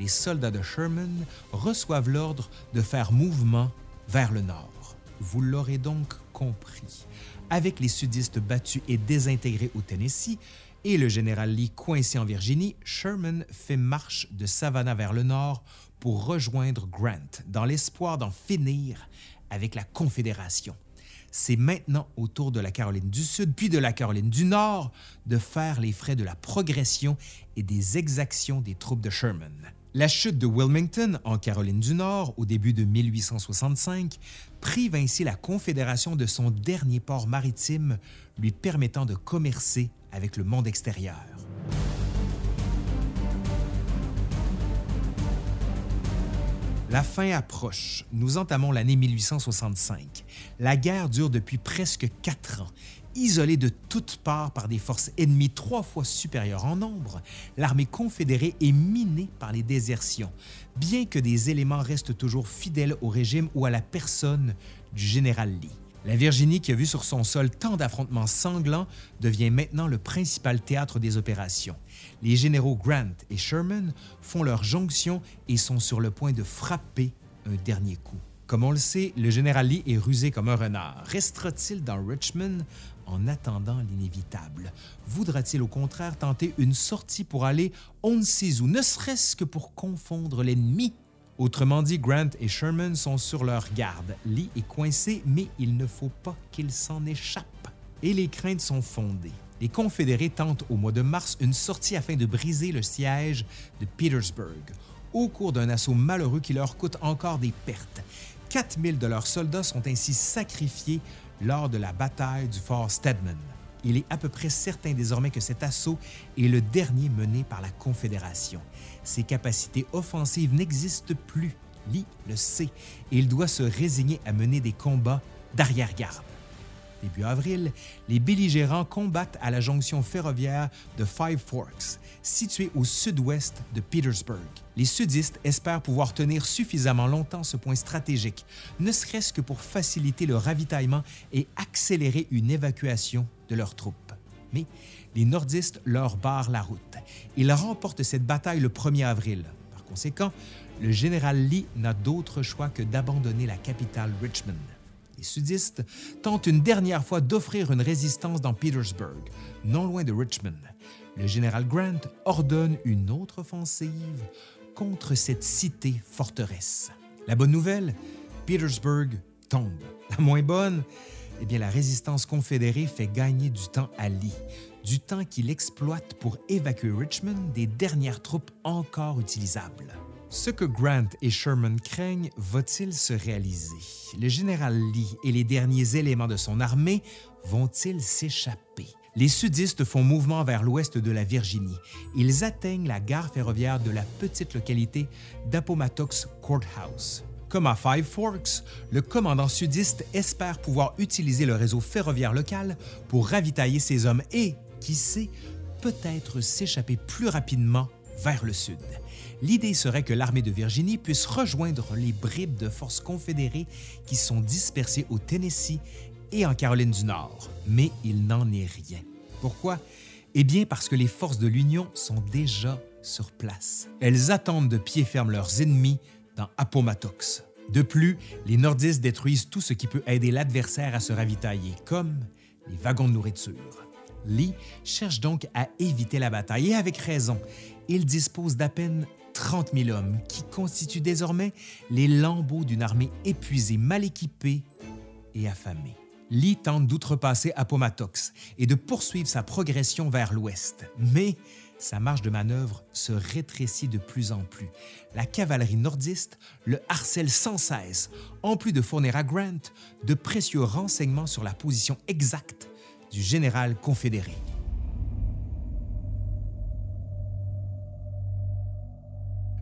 les soldats de Sherman reçoivent l'ordre de faire mouvement vers le nord. Vous l'aurez donc compris. Avec les sudistes battus et désintégrés au Tennessee et le général Lee coincé en Virginie, Sherman fait marche de Savannah vers le nord pour rejoindre Grant, dans l'espoir d'en finir avec la Confédération. C'est maintenant au tour de la Caroline du Sud, puis de la Caroline du Nord, de faire les frais de la progression et des exactions des troupes de Sherman. La chute de Wilmington, en Caroline du Nord, au début de mille huit cent soixante-cinq, prive ainsi la Confédération de son dernier port maritime, lui permettant de commercer avec le monde extérieur. La fin approche. Nous entamons l'année mille huit cent soixante-cinq. La guerre dure depuis presque quatre ans. Isolée de toutes parts par des forces ennemies trois fois supérieures en nombre, l'armée confédérée est minée par les désertions, bien que des éléments restent toujours fidèles au régime ou à la personne du général Lee. La Virginie, qui a vu sur son sol tant d'affrontements sanglants, devient maintenant le principal théâtre des opérations. Les généraux Grant et Sherman font leur jonction et sont sur le point de frapper un dernier coup. Comme on le sait, le général Lee est rusé comme un renard. Restera-t-il dans Richmond en attendant l'inévitable? Voudra-t-il au contraire tenter une sortie pour aller on ne sait où, ne serait-ce que pour confondre l'ennemi? Autrement dit, Grant et Sherman sont sur leur garde. Lee est coincé, mais il ne faut pas qu'il s'en échappe. Et les craintes sont fondées. Les Confédérés tentent au mois de mars une sortie afin de briser le siège de Petersburg, au cours d'un assaut malheureux qui leur coûte encore des pertes. quatre mille de leurs soldats sont ainsi sacrifiés lors de la bataille du fort Stedman. Il est à peu près certain désormais que cet assaut est le dernier mené par la Confédération. Ses capacités offensives n'existent plus, Lee le sait, et il doit se résigner à mener des combats d'arrière-garde. Début avril, les belligérants combattent à la jonction ferroviaire de Five Forks, située au sud-ouest de Petersburg. Les sudistes espèrent pouvoir tenir suffisamment longtemps ce point stratégique, ne serait-ce que pour faciliter le ravitaillement et accélérer une évacuation de leurs troupes. mais les nordistes leur barrent la route. Ils remportent cette bataille le premier avril. Par conséquent, le général Lee n'a d'autre choix que d'abandonner la capitale Richmond. Les sudistes tentent une dernière fois d'offrir une résistance dans Petersburg, non loin de Richmond. Le général Grant ordonne une autre offensive contre cette cité-forteresse. La bonne nouvelle, Petersburg tombe. La moins bonne, eh bien, la résistance confédérée fait gagner du temps à Lee, du temps qu'il exploite pour évacuer Richmond des dernières troupes encore utilisables. Ce que Grant et Sherman craignent va-t-il se réaliser? Le général Lee et les derniers éléments de son armée vont-ils s'échapper? Les sudistes font mouvement vers l'ouest de la Virginie. Ils atteignent la gare ferroviaire de la petite localité d'Appomattox Court House. Comme à Five Forks, le commandant sudiste espère pouvoir utiliser le réseau ferroviaire local pour ravitailler ses hommes et, qui sait, peut-être s'échapper plus rapidement vers le sud. L'idée serait que l'armée de Virginie puisse rejoindre les bribes de forces confédérées qui sont dispersées au Tennessee et en Caroline du Nord. Mais il n'en est rien. Pourquoi? Eh bien parce que les forces de l'Union sont déjà sur place. Elles attendent de pied ferme leurs ennemis dans Appomattox. De plus, les nordistes détruisent tout ce qui peut aider l'adversaire à se ravitailler, comme les wagons de nourriture. Lee cherche donc à éviter la bataille, et avec raison. Il dispose d'à peine trente mille hommes qui constituent désormais les lambeaux d'une armée épuisée, mal équipée et affamée. Lee tente d'outrepasser Appomattox et de poursuivre sa progression vers l'ouest, mais sa marge de manœuvre se rétrécit de plus en plus. La cavalerie nordiste le harcèle sans cesse, en plus de fournir à Grant de précieux renseignements sur la position exacte du général confédéré.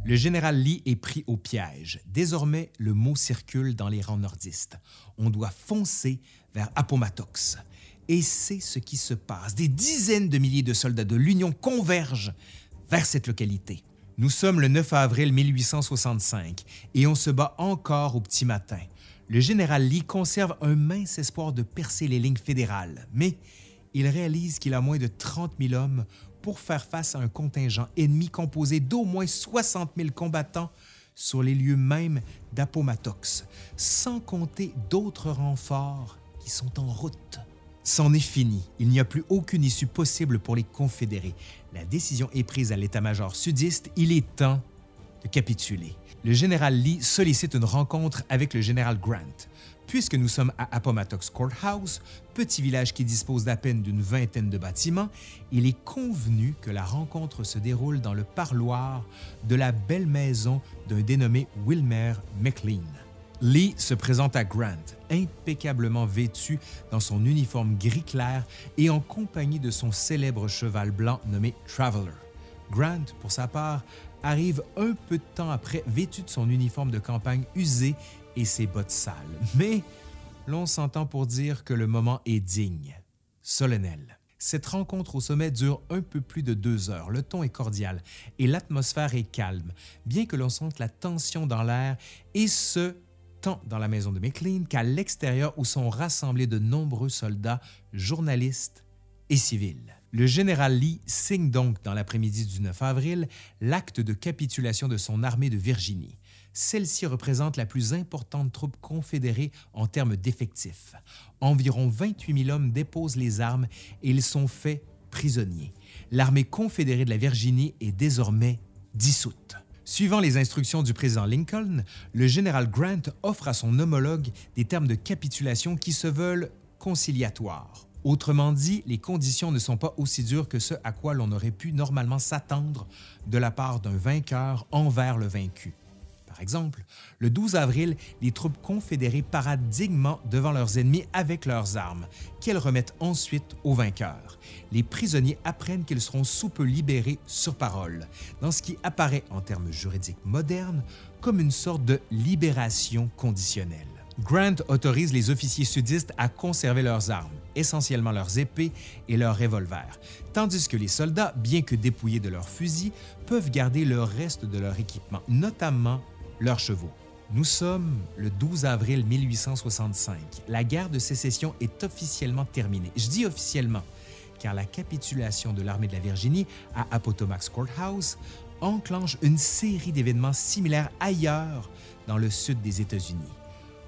Le général Lee est pris au piège. Désormais, le mot circule dans les rangs nordistes. On doit foncer vers Appomattox. Et c'est ce qui se passe. Des dizaines de milliers de soldats de l'Union convergent vers cette localité. Nous sommes le neuf avril mille huit cent soixante-cinq et on se bat encore au petit matin. Le général Lee conserve un mince espoir de percer les lignes fédérales, mais il réalise qu'il a moins de trente mille hommes pour faire face à un contingent ennemi composé d'au moins soixante mille combattants sur les lieux mêmes d'Appomattox, sans compter d'autres renforts qui sont en route. C'en est fini. Il n'y a plus aucune issue possible pour les Confédérés. La décision est prise à l'état-major sudiste. Il est temps de capituler. Le général Lee sollicite une rencontre avec le général Grant. Puisque nous sommes à Appomattox Court House, petit village qui dispose d'à peine d'une vingtaine de bâtiments, il est convenu que la rencontre se déroule dans le parloir de la belle maison d'un dénommé Wilmer McLean. Lee se présente à Grant, impeccablement vêtu dans son uniforme gris clair et en compagnie de son célèbre cheval blanc nommé Traveler. Grant, pour sa part, arrive un peu de temps après, vêtu de son uniforme de campagne usé et ses bottes sales. Mais l'on s'entend pour dire que le moment est digne, solennel. Cette rencontre au sommet dure un peu plus de deux heures. Le ton est cordial et l'atmosphère est calme, bien que l'on sente la tension dans l'air, et ce, tant dans la maison de McLean qu'à l'extérieur où sont rassemblés de nombreux soldats, journalistes et civils. Le général Lee signe donc dans l'après-midi du neuf avril l'acte de capitulation de son armée de Virginie. Celle-ci représente la plus importante troupe confédérée en termes d'effectifs. Environ vingt-huit mille hommes déposent les armes et ils sont faits prisonniers. L'armée confédérée de la Virginie est désormais dissoute. Suivant les instructions du président Lincoln, le général Grant offre à son homologue des termes de capitulation qui se veulent conciliatoires. Autrement dit, les conditions ne sont pas aussi dures que ce à quoi l'on aurait pu normalement s'attendre de la part d'un vainqueur envers le vaincu. Par exemple, le douze avril, les troupes confédérées paradent dignement devant leurs ennemis avec leurs armes, qu'elles remettent ensuite aux vainqueurs. Les prisonniers apprennent qu'ils seront sous peu libérés sur parole, dans ce qui apparaît en termes juridiques modernes comme une sorte de libération conditionnelle. Grant autorise les officiers sudistes à conserver leurs armes, essentiellement leurs épées et leurs revolvers, tandis que les soldats, bien que dépouillés de leurs fusils, peuvent garder le reste de leur équipement, notamment leurs chevaux. Nous sommes le douze avril mille huit cent soixante-cinq. La guerre de Sécession est officiellement terminée. Je dis officiellement, car la capitulation de l'armée de la Virginie à Appomattox Court House enclenche une série d'événements similaires ailleurs dans le sud des États-Unis.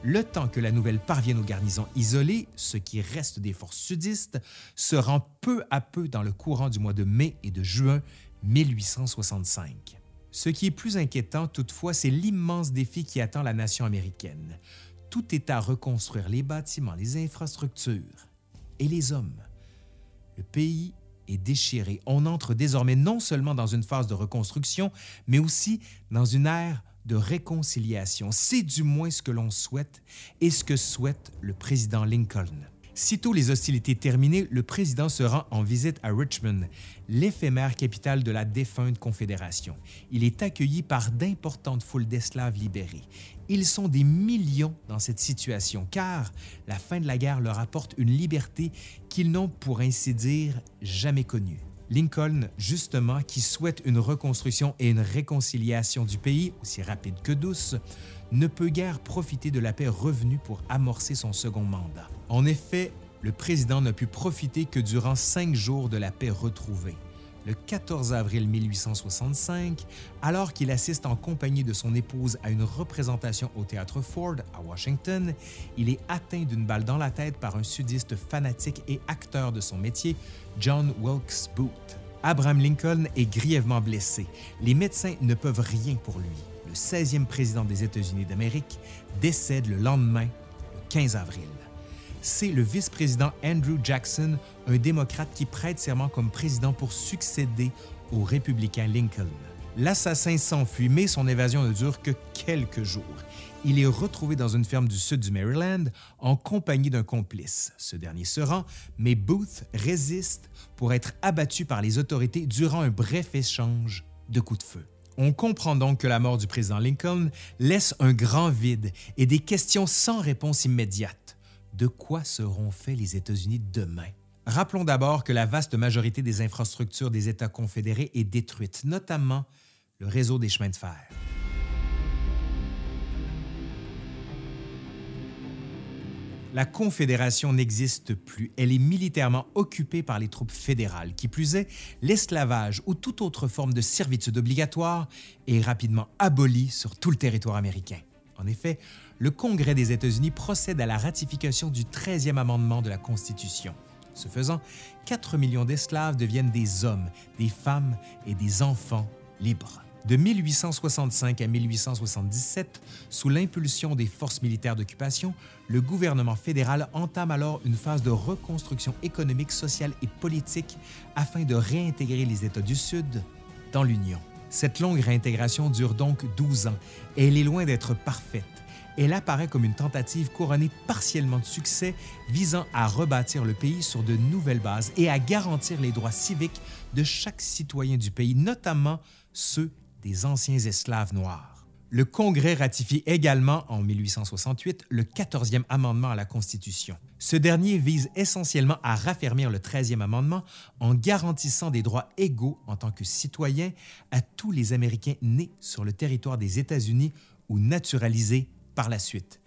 Le temps que la nouvelle parvienne aux garnisons isolées, ce qui reste des forces sudistes, se rend peu à peu dans le courant du mois de mai et de juin mille huit cent soixante-cinq. Ce qui est plus inquiétant toutefois, c'est l'immense défi qui attend la nation américaine. Tout est à reconstruire les bâtiments, les infrastructures et les hommes. Le pays est déchiré. On entre désormais non seulement dans une phase de reconstruction, mais aussi dans une ère de réconciliation. C'est du moins ce que l'on souhaite et ce que souhaite le président Lincoln. Sitôt les hostilités terminées, le président se rend en visite à Richmond, l'éphémère capitale de la défunte Confédération. Il est accueilli par d'importantes foules d'esclaves libérés. Ils sont des millions dans cette situation, car la fin de la guerre leur apporte une liberté qu'ils n'ont, pour ainsi dire, jamais connue. Lincoln, justement, qui souhaite une reconstruction et une réconciliation du pays, aussi rapide que douce, ne peut guère profiter de la paix revenue pour amorcer son second mandat. En effet, le président n'a pu profiter que durant cinq jours de la paix retrouvée. Le quatorze avril mille huit cent soixante-cinq, alors qu'il assiste en compagnie de son épouse à une représentation au théâtre Ford, à Washington, il est atteint d'une balle dans la tête par un sudiste fanatique et acteur de son métier, John Wilkes Booth. Abraham Lincoln est grièvement blessé. Les médecins ne peuvent rien pour lui. Le seizième président des États-Unis d'Amérique décède le lendemain, le quinze avril. C'est le vice-président Andrew Jackson, un démocrate qui prête serment comme président pour succéder au républicain Lincoln. L'assassin s'enfuit, mais son évasion ne dure que quelques jours. Il est retrouvé dans une ferme du sud du Maryland en compagnie d'un complice. Ce dernier se rend, mais Booth résiste pour être abattu par les autorités durant un bref échange de coups de feu. On comprend donc que la mort du président Lincoln laisse un grand vide et des questions sans réponse immédiate. De quoi seront faits les États-Unis demain? Rappelons d'abord que la vaste majorité des infrastructures des États confédérés est détruite, notamment le réseau des chemins de fer. La Confédération n'existe plus. Elle est militairement occupée par les troupes fédérales. Qui plus est, l'esclavage ou toute autre forme de servitude obligatoire est rapidement abolie sur tout le territoire américain. En effet, le Congrès des États-Unis procède à la ratification du treizième amendement de la Constitution. Ce faisant, quatre millions d'esclaves deviennent des hommes, des femmes et des enfants libres. De mille huit cent soixante-cinq à mille huit cent soixante-dix-sept, sous l'impulsion des forces militaires d'occupation, le gouvernement fédéral entame alors une phase de reconstruction économique, sociale et politique afin de réintégrer les États du Sud dans l'Union. Cette longue réintégration dure donc douze ans et elle est loin d'être parfaite. Elle apparaît comme une tentative couronnée partiellement de succès visant à rebâtir le pays sur de nouvelles bases et à garantir les droits civiques de chaque citoyen du pays, notamment ceux des anciens esclaves noirs. Le Congrès ratifie également, en mille huit cent soixante-huit, le quatorzième amendement à la Constitution. Ce dernier vise essentiellement à raffermir le treizième amendement en garantissant des droits égaux en tant que citoyens à tous les Américains nés sur le territoire des États-Unis ou naturalisés par la suite.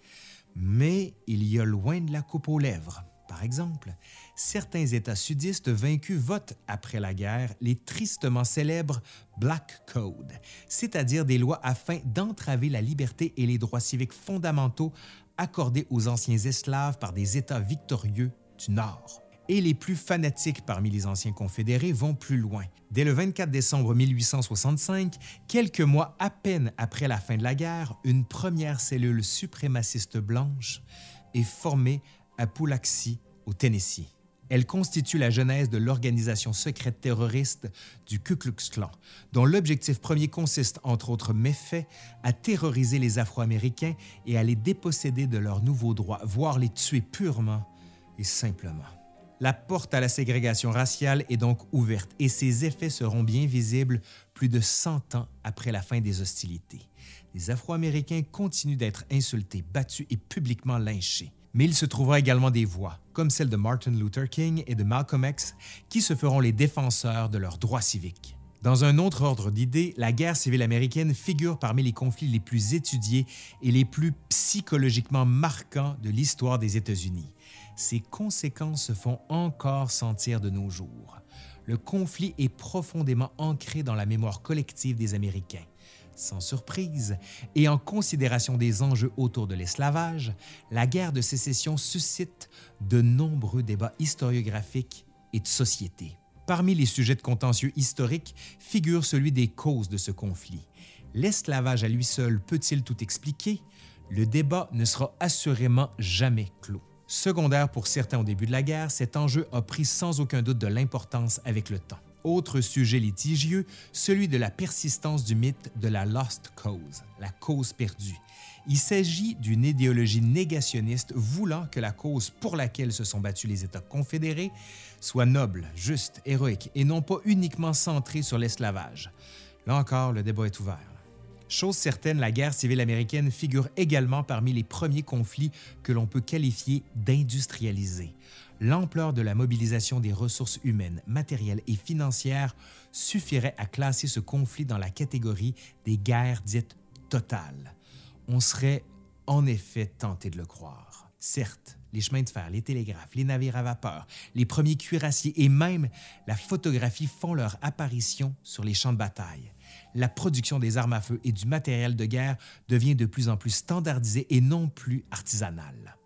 Mais il y a loin de la coupe aux lèvres. Par exemple, certains États sudistes vaincus votent, après la guerre, les tristement célèbres Black Code, c'est-à-dire des lois afin d'entraver la liberté et les droits civiques fondamentaux accordés aux anciens esclaves par des États victorieux du Nord. Et les plus fanatiques parmi les anciens confédérés vont plus loin. Dès le vingt-quatre décembre mille huit cent soixante-cinq, quelques mois à peine après la fin de la guerre, une première cellule suprémaciste blanche est formée à Poughkeepsie, au Tennessee. Elle constitue la genèse de l'organisation secrète terroriste du Ku Klux Klan, dont l'objectif premier consiste, entre autres méfaits, à terroriser les Afro-Américains et à les déposséder de leurs nouveaux droits, voire les tuer purement et simplement. La porte à la ségrégation raciale est donc ouverte et ses effets seront bien visibles plus de cent ans après la fin des hostilités. Les Afro-Américains continuent d'être insultés, battus et publiquement lynchés. Mais il se trouvera également des voix, comme celle de Martin Luther King et de Malcolm X, qui se feront les défenseurs de leurs droits civiques. Dans un autre ordre d'idées, la guerre civile américaine figure parmi les conflits les plus étudiés et les plus psychologiquement marquants de l'histoire des États-Unis. Ses conséquences se font encore sentir de nos jours. Le conflit est profondément ancré dans la mémoire collective des Américains. Sans surprise, et en considération des enjeux autour de l'esclavage, la guerre de Sécession suscite de nombreux débats historiographiques et de société. Parmi les sujets de contentieux historiques figure celui des causes de ce conflit. L'esclavage à lui seul peut-il tout expliquer? Le débat ne sera assurément jamais clos. Secondaire pour certains au début de la guerre, cet enjeu a pris sans aucun doute de l'importance avec le temps. Autre sujet litigieux, celui de la persistance du mythe de la Lost Cause, la cause perdue. Il s'agit d'une idéologie négationniste voulant que la cause pour laquelle se sont battus les États confédérés soit noble, juste, héroïque et non pas uniquement centrée sur l'esclavage. Là encore, le débat est ouvert. Chose certaine, la guerre civile américaine figure également parmi les premiers conflits que l'on peut qualifier d'industrialisés. L'ampleur de la mobilisation des ressources humaines, matérielles et financières suffirait à classer ce conflit dans la catégorie des guerres dites totales. On serait en effet tenté de le croire. Certes, les chemins de fer, les télégraphes, les navires à vapeur, les premiers cuirassiers et même la photographie font leur apparition sur les champs de bataille. La production des armes à feu et du matériel de guerre devient de plus en plus standardisée et non plus artisanale.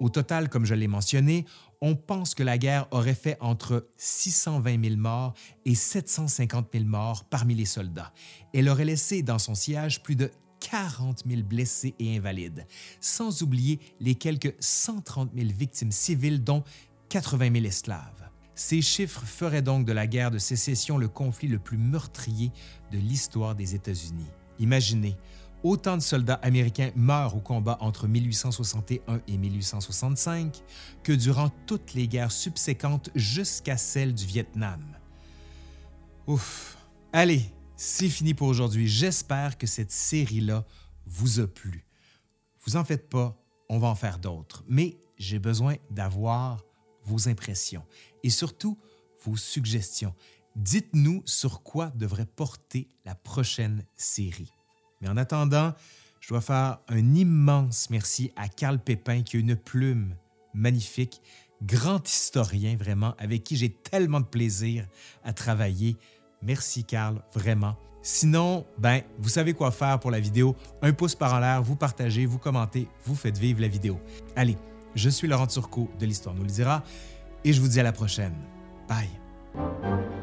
Au total, comme je l'ai mentionné, on pense que la guerre aurait fait entre six cent vingt mille morts et sept cent cinquante mille morts parmi les soldats. Elle aurait laissé dans son sillage plus de quarante mille blessés et invalides, sans oublier les quelques cent trente mille victimes civiles, dont quatre-vingt mille esclaves. Ces chiffres feraient donc de la guerre de Sécession le conflit le plus meurtrier de l'histoire des États-Unis. Imaginez, autant de soldats américains meurent au combat entre mille huit cent soixante et un et mille huit cent soixante-cinq que durant toutes les guerres subséquentes jusqu'à celle du Vietnam. Ouf! Allez, c'est fini pour aujourd'hui. J'espère que cette série-là vous a plu. Vous en faites pas, on va en faire d'autres, mais j'ai besoin d'avoir vos impressions et surtout vos suggestions. Dites-nous sur quoi devrait porter la prochaine série. Mais en attendant, je dois faire un immense merci à Carl Pépin qui a une plume magnifique, grand historien vraiment, avec qui j'ai tellement de plaisir à travailler. Merci Carl, vraiment. Sinon, ben, vous savez quoi faire pour la vidéo. Un pouce par en l'air, vous partagez, vous commentez, vous faites vivre la vidéo. Allez, je suis Laurent Turcot de L'Histoire nous le dira et je vous dis à la prochaine. Bye!